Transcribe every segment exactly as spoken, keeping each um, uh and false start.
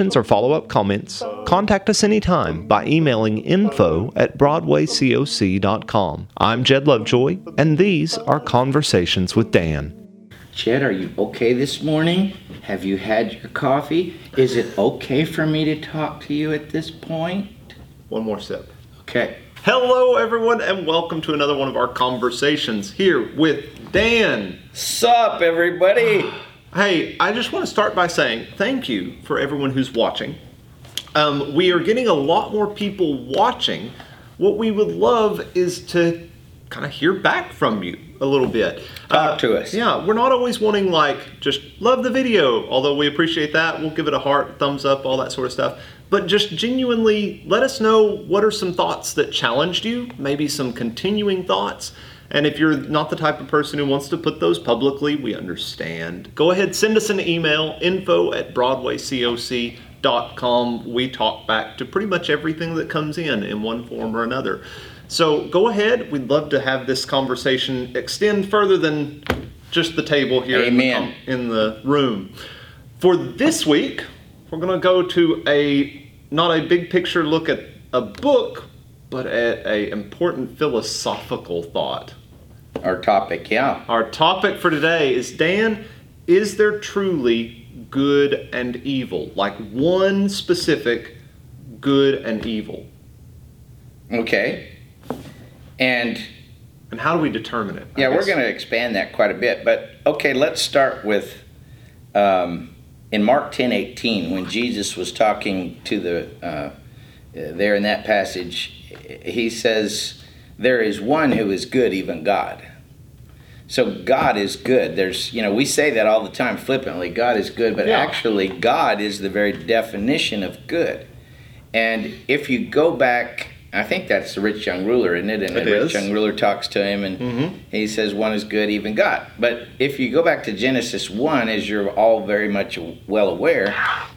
or follow-up comments, contact us anytime by emailing info at Broadway Coc dot com. I'm Jed Lovejoy, and these are Conversations with Dan. Jed, are you okay this morning? Have you had your coffee? Is it okay for me to talk to you at this point? One more sip. Okay. Hello, everyone, and welcome to another one of our conversations here with Dan. Sup, everybody? Hey, I just want to start by saying thank you for everyone who's watching. Um, we are getting a lot more people watching. What we would love is to kind of hear back from you a little bit. Talk uh, to us. Yeah, we're not always wanting, like, just love the video, although we appreciate that. We'll give it a heart, thumbs up, all that sort of stuff. But just genuinely let us know what are some thoughts that challenged you, maybe some continuing thoughts. And if you're not the type of person who wants to put those publicly, we understand. Go ahead, send us an email, info at Broadway Coc dot com. We talk back to pretty much everything that comes in in one form or another. So go ahead. We'd love to have this conversation extend further than just the table here in the, in the room. For this week, we're going to go to a, not a big picture look at a book, but a, a important philosophical thought. Our topic, yeah. Our topic for today is, Dan, is there truly good and evil? Like one specific good and evil. Okay. And and how do we determine it? Yeah, we're going to expand that quite a bit. But, okay, let's start with, um, in Mark ten eighteen, when Jesus was talking to the, uh, there in that passage, he says, there is one who is good, even God. So God is good. There's, you know, we say that all the time flippantly, God is good, but yeah. Actually God is the very definition of good. And if you go back, I think that's the rich young ruler, isn't it? And it the is. rich young ruler talks to him, and mm-hmm. he says, one is good, even God. But if you go back to Genesis one, as you're all very much well aware,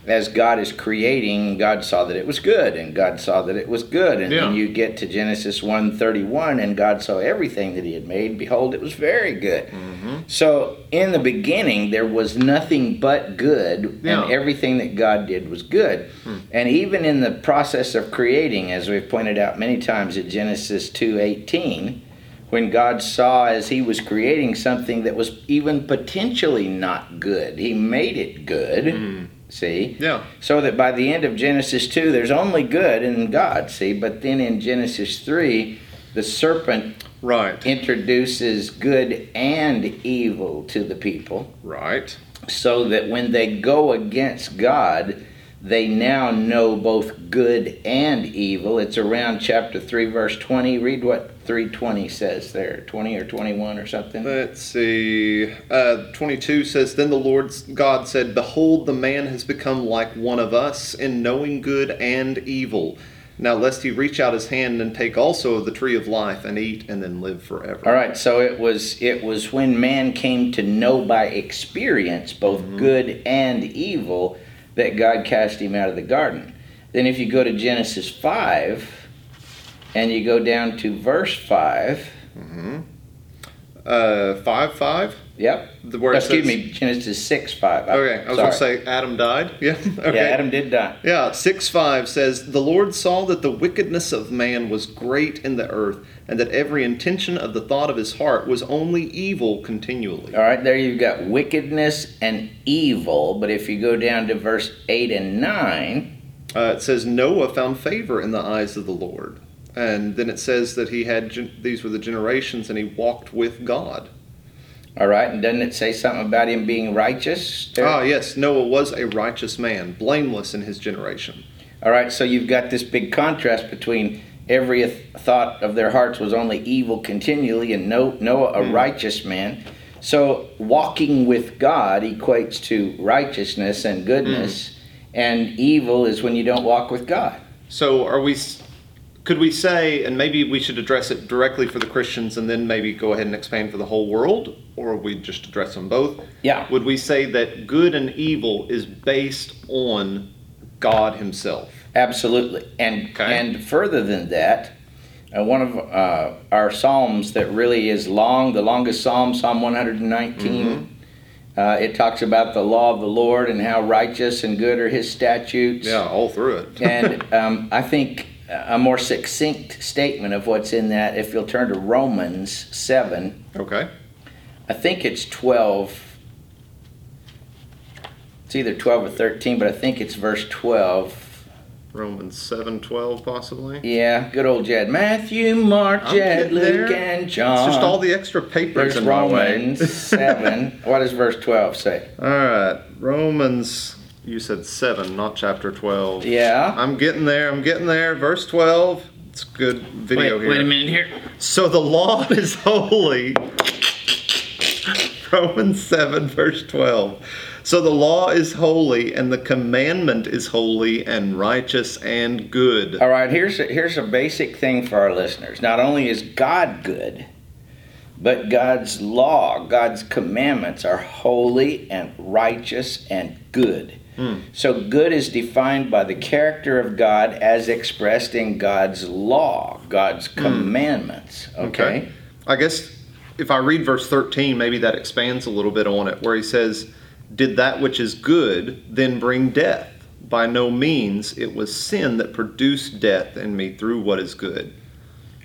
as God is creating, God saw that it was good, and God saw that it was good. And yeah. then you get to Genesis one thirty-one, and God saw everything that he had made. Behold, it was very good. Mm-hmm. So in the beginning, there was nothing but good, yeah. and everything that God did was good. Hmm. And even in the process of creating, as we've pointed out, out many times at Genesis two eighteen, when God saw as he was creating something that was even potentially not good, he made it good, mm. see? Yeah. So that by the end of Genesis two, there's only good in God, see? But then in Genesis three, the serpent right. introduces good and evil to the people. Right. So that when they go against God, they now know both good and evil. It's around chapter three, verse twenty. Read what three twenty says there, twenty or twenty-one or something. Let's see. Uh, twenty-two says, then the Lord God said, behold, the man has become like one of us in knowing good and evil. Now lest he reach out his hand and take also of the tree of life and eat and then live forever. All right, so it was it was when man came to know by experience both mm-hmm. good and evil that God cast him out of the garden. Then if you go to Genesis five, and you go down to verse five. Mm-hmm. Uh, five, five? Yep. The word Excuse says, me, Genesis six, five. I, okay, I was going to say Adam died. Yeah. Okay. Yeah, Adam did die. Yeah, six, five says, the Lord saw that the wickedness of man was great in the earth, and that every intention of the thought of his heart was only evil continually. All right, there you've got wickedness and evil, but if you go down to verse eight and nine... Uh, it says, Noah found favor in the eyes of the Lord. And then it says that he had, gen- these were the generations, and he walked with God. All right, and doesn't it say something about him being righteous? There? Ah, yes, Noah was a righteous man, blameless in his generation. All right, so you've got this big contrast between every thought of their hearts was only evil continually, and Noah, a mm. righteous man. So walking with God equates to righteousness and goodness. Mm. and evil is when you don't walk with God. So are we, could we say, and maybe we should address it directly for the Christians and then maybe go ahead and expand for the whole world, or we just address them both? Yeah. Would we say that good and evil is based on God himself? Absolutely. And okay. and further than that, uh, one of uh, our Psalms that really is long, the longest Psalm, Psalm one nineteen, mm-hmm. Uh, it talks about the law of the Lord and how righteous and good are his statutes. Yeah, all through it. And um, I think a more succinct statement of what's in that, if you'll turn to Romans seven. Okay. I think it's twelve. It's either twelve or thirteen, but I think it's verse twelve. Romans seven, twelve, possibly? Yeah, good old Jed. Matthew, Mark, I'm Jed, Luke, there. and John. It's just all the extra papers There's in Romans my way. Romans seven. What does verse twelve say? All right, Romans, you said seven, not chapter twelve. Yeah. I'm getting there, I'm getting there. Verse twelve, it's good video wait, here. Wait a minute here. So the law is holy. Romans seven, verse twelve. So the law is holy, and the commandment is holy, and righteous, and good. All right, here's a, here's a basic thing for our listeners. Not only is God good, but God's law, God's commandments are holy, and righteous, and good. Mm. So good is defined by the character of God as expressed in God's law, God's mm. commandments. Okay? Okay. I guess if I read verse thirteen, maybe that expands a little bit on it, where he says, did that which is good then bring death? By no means. It was sin that produced death in me through what is good.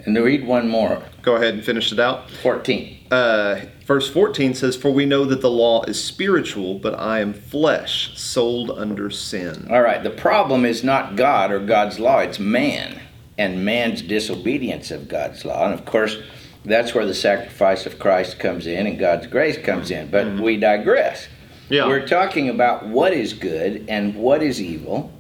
And to read one more. Go ahead and finish it out. fourteen. Uh, verse fourteen says, for we know that the law is spiritual, but I am flesh, sold under sin. All right, the problem is not God or God's law. It's man and man's disobedience of God's law. And of course, that's where the sacrifice of Christ comes in and God's grace comes in. But mm-hmm. we digress. Yeah. We're talking about what is good and what is evil,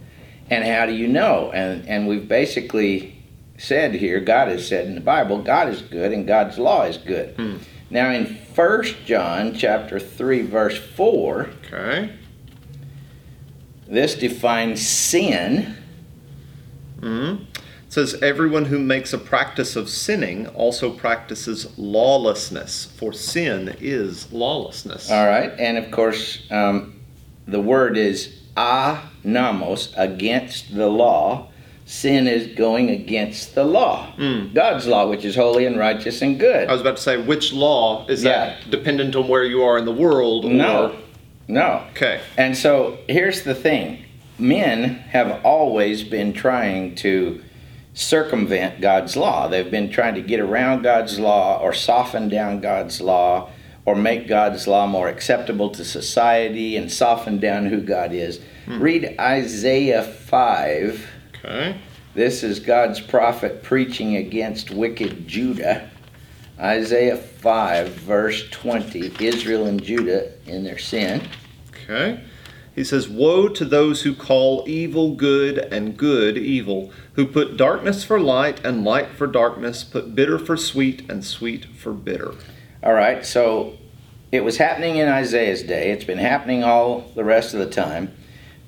and how do you know? And and we've basically said here, God has said in the Bible, God is good and God's law is good. Hmm. Now in First John chapter three, verse four, okay. this defines sin. Mm-hmm. It says, everyone who makes a practice of sinning also practices lawlessness, for sin is lawlessness. All right, and of course, um, the word is anamos, against the law. Sin is going against the law, mm. God's law, which is holy and righteous and good. I was about to say, which law is yeah. that dependent on where you are in the world? Or... No, no. Okay. And so here's the thing. Men have always been trying to circumvent God's law. They've been trying to get around God's law or soften down God's law or make God's law more acceptable to society and soften down who God is. Hmm. Read Isaiah five. Okay. This is God's prophet preaching against wicked Judah. Isaiah five, verse twenty, Israel and Judah in their sin. Okay. He says, woe to those who call evil good and good evil, who put darkness for light and light for darkness, put bitter for sweet and sweet for bitter. All right, so it was happening in Isaiah's day. It's been happening all the rest of the time.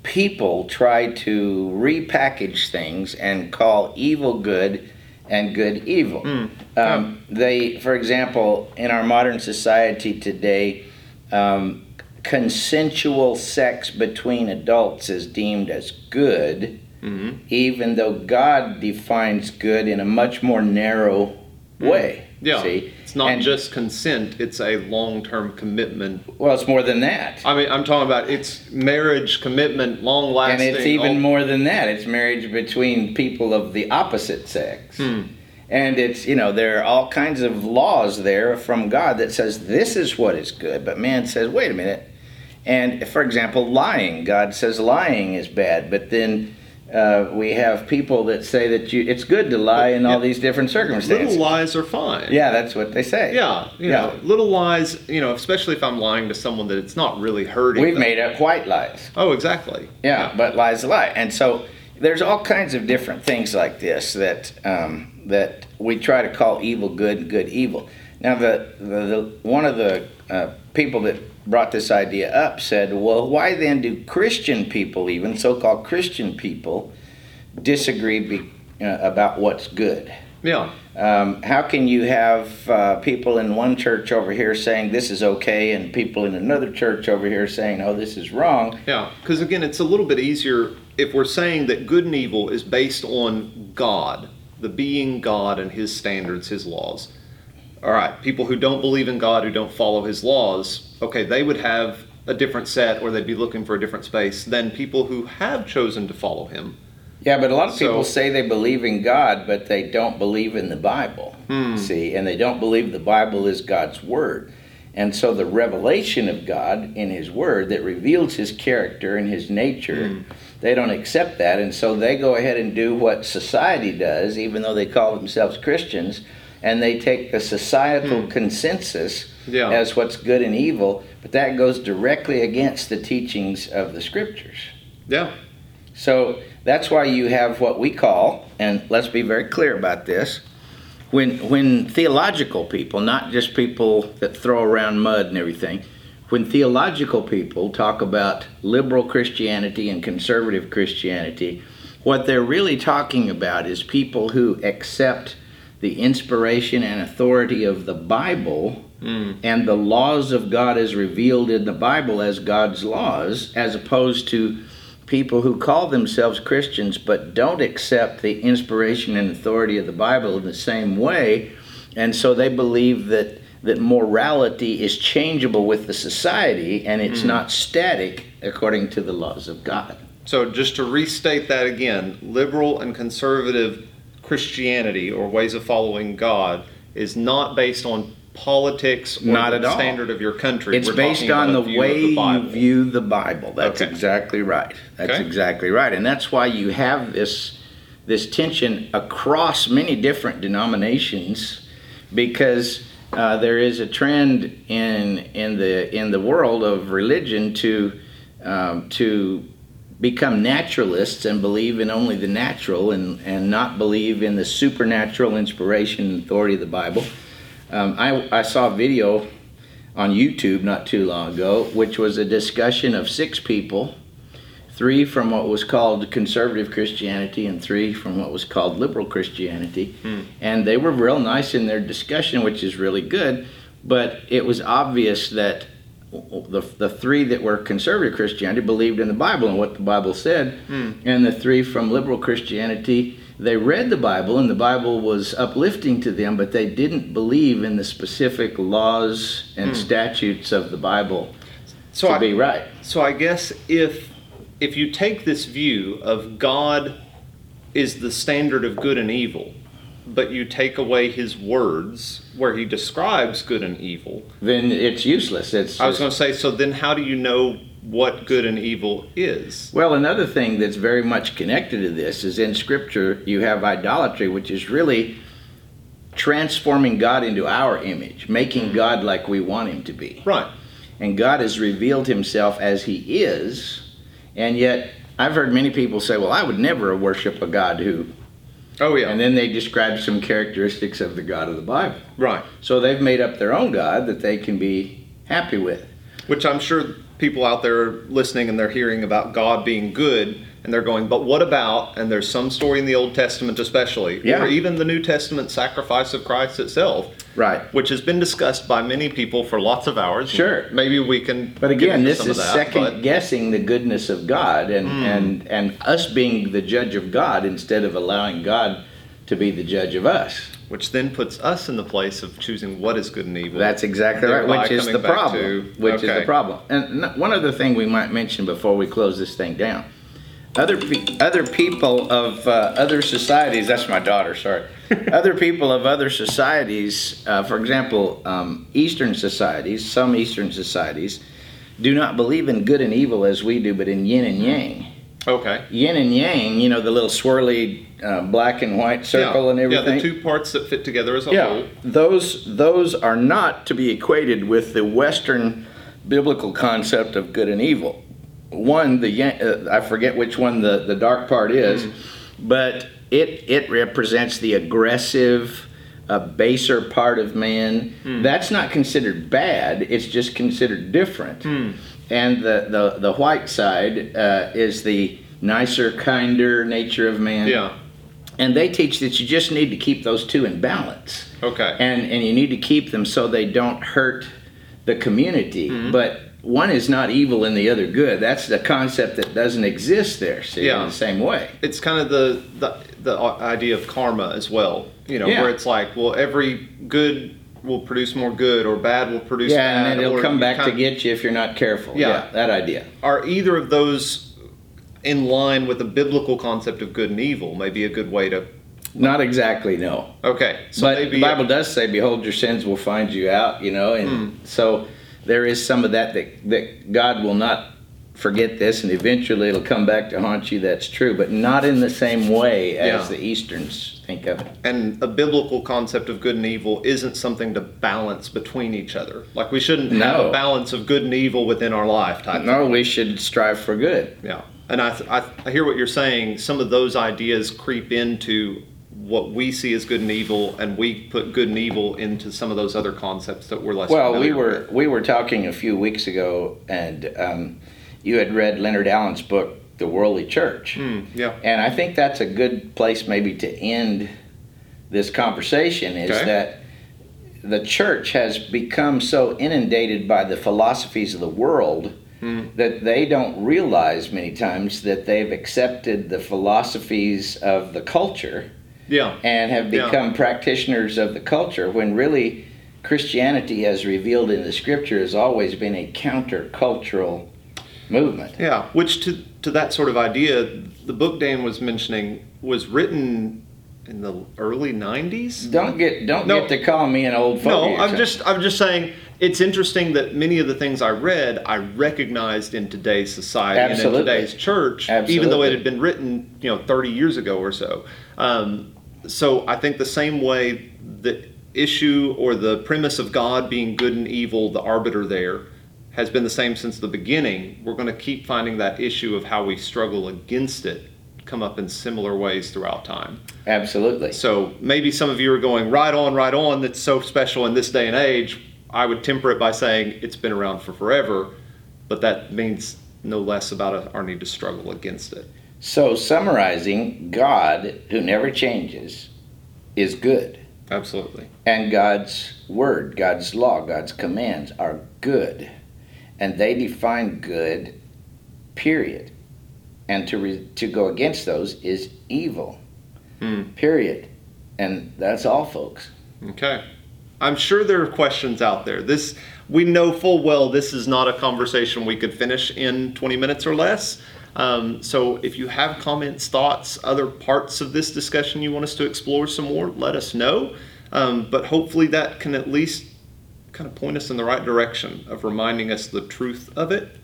People try to repackage things and call evil good and good evil. Mm. Um, yeah. They, for example, in our modern society today, um, consensual sex between adults is deemed as good, mm-hmm. even though God defines good in a much more narrow way. Yeah, see? It's not and, just consent, it's a long-term commitment. Well, it's more than that. I mean, I'm talking about it's marriage, commitment, long-lasting. And it's even all- more than that. It's marriage between people of the opposite sex. Hmm. And it's, you know, there are all kinds of laws there from God that says this is what is good, but man says, wait a minute. And, for example, lying. God says lying is bad, but then uh, we have people that say that you it's good to lie in all yeah. these different circumstances. Little lies are fine. Yeah, that's what they say. Yeah, you yeah. know, little lies, you know, especially if I'm lying to someone that it's not really hurting We've them. Made up white lies. Oh, exactly. Yeah, yeah, but lies a lie. And so there's all kinds of different things like this that um, that we try to call evil good and good evil. Now, the, the, the one of the uh, people that brought this idea up said, well, why then do Christian people, even so-called Christian people, disagree be, uh, about what's good? Yeah. Um, how can you have uh, people in one church over here saying this is okay, and people in another church over here saying, oh, this is wrong? Yeah, because again, it's a little bit easier if we're saying that good and evil is based on God, the being God and His standards, His laws. All right, people who don't believe in God, who don't follow His laws, okay, they would have a different set, or they'd be looking for a different space than people who have chosen to follow Him. Yeah, but a lot of people so, say they believe in God, but they don't believe in the Bible, hmm. see? And they don't believe the Bible is God's Word. And so the revelation of God in His Word that reveals His character and His nature, hmm. they don't accept that. And so they go ahead and do what society does, even though they call themselves Christians, and they take the societal hmm. consensus yeah. as what's good and evil, but that goes directly against the teachings of the Scriptures. Yeah. So that's why you have what we call, and let's be very clear about this, when when theological people, not just people that throw around mud and everything, when theological people talk about liberal Christianity and conservative Christianity, what they're really talking about is people who accept the inspiration and authority of the Bible mm. and the laws of God as revealed in the Bible as God's laws, as opposed to people who call themselves Christians but don't accept the inspiration and authority of the Bible in the same way, and so they believe that, that morality is changeable with the society and it's mm. not static according to the laws of God. So just to restate that again, liberal and conservative Christianity, or ways of following God, is not based on politics or not at the standard all. Of your country. It's We're based on the way the you view the Bible. That's okay. exactly right. That's okay. exactly right. And that's why you have this this tension across many different denominations, because uh, there is a trend in in the in the world of religion to um, to become naturalists and believe in only the natural and, and not believe in the supernatural inspiration and authority of the Bible. Um, I, I saw a video on YouTube not too long ago, which was a discussion of six people, three from what was called conservative Christianity and three from what was called liberal Christianity. Mm. And they were real nice in their discussion, which is really good, but it was obvious that the the three that were conservative Christianity believed in the Bible and what the Bible said, mm. and the three from liberal Christianity, they read the Bible, and the Bible was uplifting to them, but they didn't believe in the specific laws and mm. statutes of the Bible so to I, be right. So I guess if if you take this view of God is the standard of good and evil, but you take away His words where He describes good and evil, then it's useless. It's just, I was going to say, so then how do you know what good and evil is? Well, another thing that's very much connected to this is in Scripture you have idolatry, which is really transforming God into our image, making God like we want Him to be. Right. And God has revealed Himself as He is, and yet I've heard many people say, well, I would never worship a God who... Oh, yeah. And then they describe some characteristics of the God of the Bible. Right. So they've made up their own God that they can be happy with. Which I'm sure people out there are listening and they're hearing about God being good, and they're going, but what about, and there's some story in the Old Testament especially, yeah. or even the New Testament sacrifice of Christ itself, right, which has been discussed by many people for lots of hours. Sure. Maybe we can But again, this is that, second but... guessing the goodness of God and, mm. and, and us being the judge of God instead of allowing God to be the judge of us. Which then puts us in the place of choosing what is good and evil. That's exactly right, which is the problem. To, which okay. is the problem. And one other thing we might mention before we close this thing down. Other pe- other people of uh, other societies, that's my daughter, sorry. Other people of other societies, uh, for example, um, Eastern societies, some Eastern societies, do not believe in good and evil as we do, but in yin and yang. Okay. Yin and yang, you know, the little swirly uh, black and white circle yeah. and everything. Yeah, the two parts that fit together as a yeah. whole. Those, those are not to be equated with the Western biblical concept of good and evil. One, the uh, I forget which one the, the dark part is, mm. but it it represents the aggressive, a baser part of man, mm. that's not considered bad, it's just considered different. Mm. And the, the, the white side uh, is the nicer, kinder nature of man. Yeah. And they teach that you just need to keep those two in balance. Okay. And and you need to keep them so they don't hurt the community. Mm-hmm. But one is not evil and the other good. That's the concept that doesn't exist there, see, yeah. in the same way. It's kind of the, the, the idea of karma as well, you know, yeah. where it's like, well, every good will produce more good, or bad will produce yeah, bad. Yeah, and it'll or come back to get you if you're not careful. Yeah. yeah, that idea. Are either of those in line with the biblical concept of good and evil? Maybe a good way to... Not exactly, no. Okay. So but maybe the Bible a... does say, behold, your sins will find you out, you know, and mm. so there is some of that, that that God will not forget this, and eventually it'll come back to haunt you, that's true, but not in the same way as yeah. the Easterns think of it. And a biblical concept of good and evil isn't something to balance between each other. Like, we shouldn't no. have a balance of good and evil within our life type No, thing. We should strive for good. Yeah. And I, th- I, th- I hear what you're saying. Some of those ideas creep into what we see as good and evil, and we put good and evil into some of those other concepts that we're less well, familiar with. Well, we were, we were talking a few weeks ago, and um, you had read Leonard Allen's book, The Worldly Church. Mm, yeah. And I think that's a good place maybe to end this conversation, is okay. that the church has become so inundated by the philosophies of the world Mm. that they don't realize many times that they've accepted the philosophies of the culture yeah. and have become yeah. practitioners of the culture, when really Christianity, as revealed in the Scripture, has always been a countercultural movement. Yeah, which to, to that sort of idea, the book Dan was mentioning was written in the early nineties. Don't get don't no. get to call me an old fogey. No, I'm just I'm just saying it's interesting that many of the things I read I recognized in today's society Absolutely. and in today's church, Absolutely. even though it had been written, you know, thirty years ago or so. Um, so I think the same way the issue or the premise of God being good and evil, the arbiter there, has been the same since the beginning. We're going to keep finding that issue of how we struggle against it come up in similar ways throughout time. Absolutely. So maybe some of you are going, right on, right on, that's so special in this day and age. I would temper it by saying it's been around for forever, but that means no less about a, our need to struggle against it. So summarizing, God, who never changes, is good. Absolutely. And God's word, God's law, God's commands are good. And they define good, period. And to re- to go against those is evil, mm. period. And that's all, folks. Okay. I'm sure there are questions out there. This, we know full well this is not a conversation we could finish in twenty minutes or less. Um, so if you have comments, thoughts, other parts of this discussion you want us to explore some more, let us know. Um, but hopefully that can at least kind of point us in the right direction of reminding us the truth of it.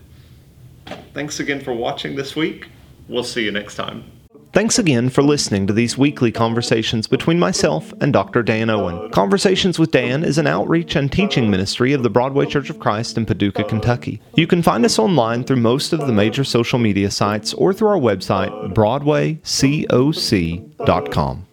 Thanks again for watching this week. We'll see you next time. Thanks again for listening to these weekly conversations between myself and Doctor Dan Owen. Conversations with Dan is an outreach and teaching ministry of the Broadway Church of Christ in Paducah, Kentucky. You can find us online through most of the major social media sites or through our website, Broadway Coc dot com.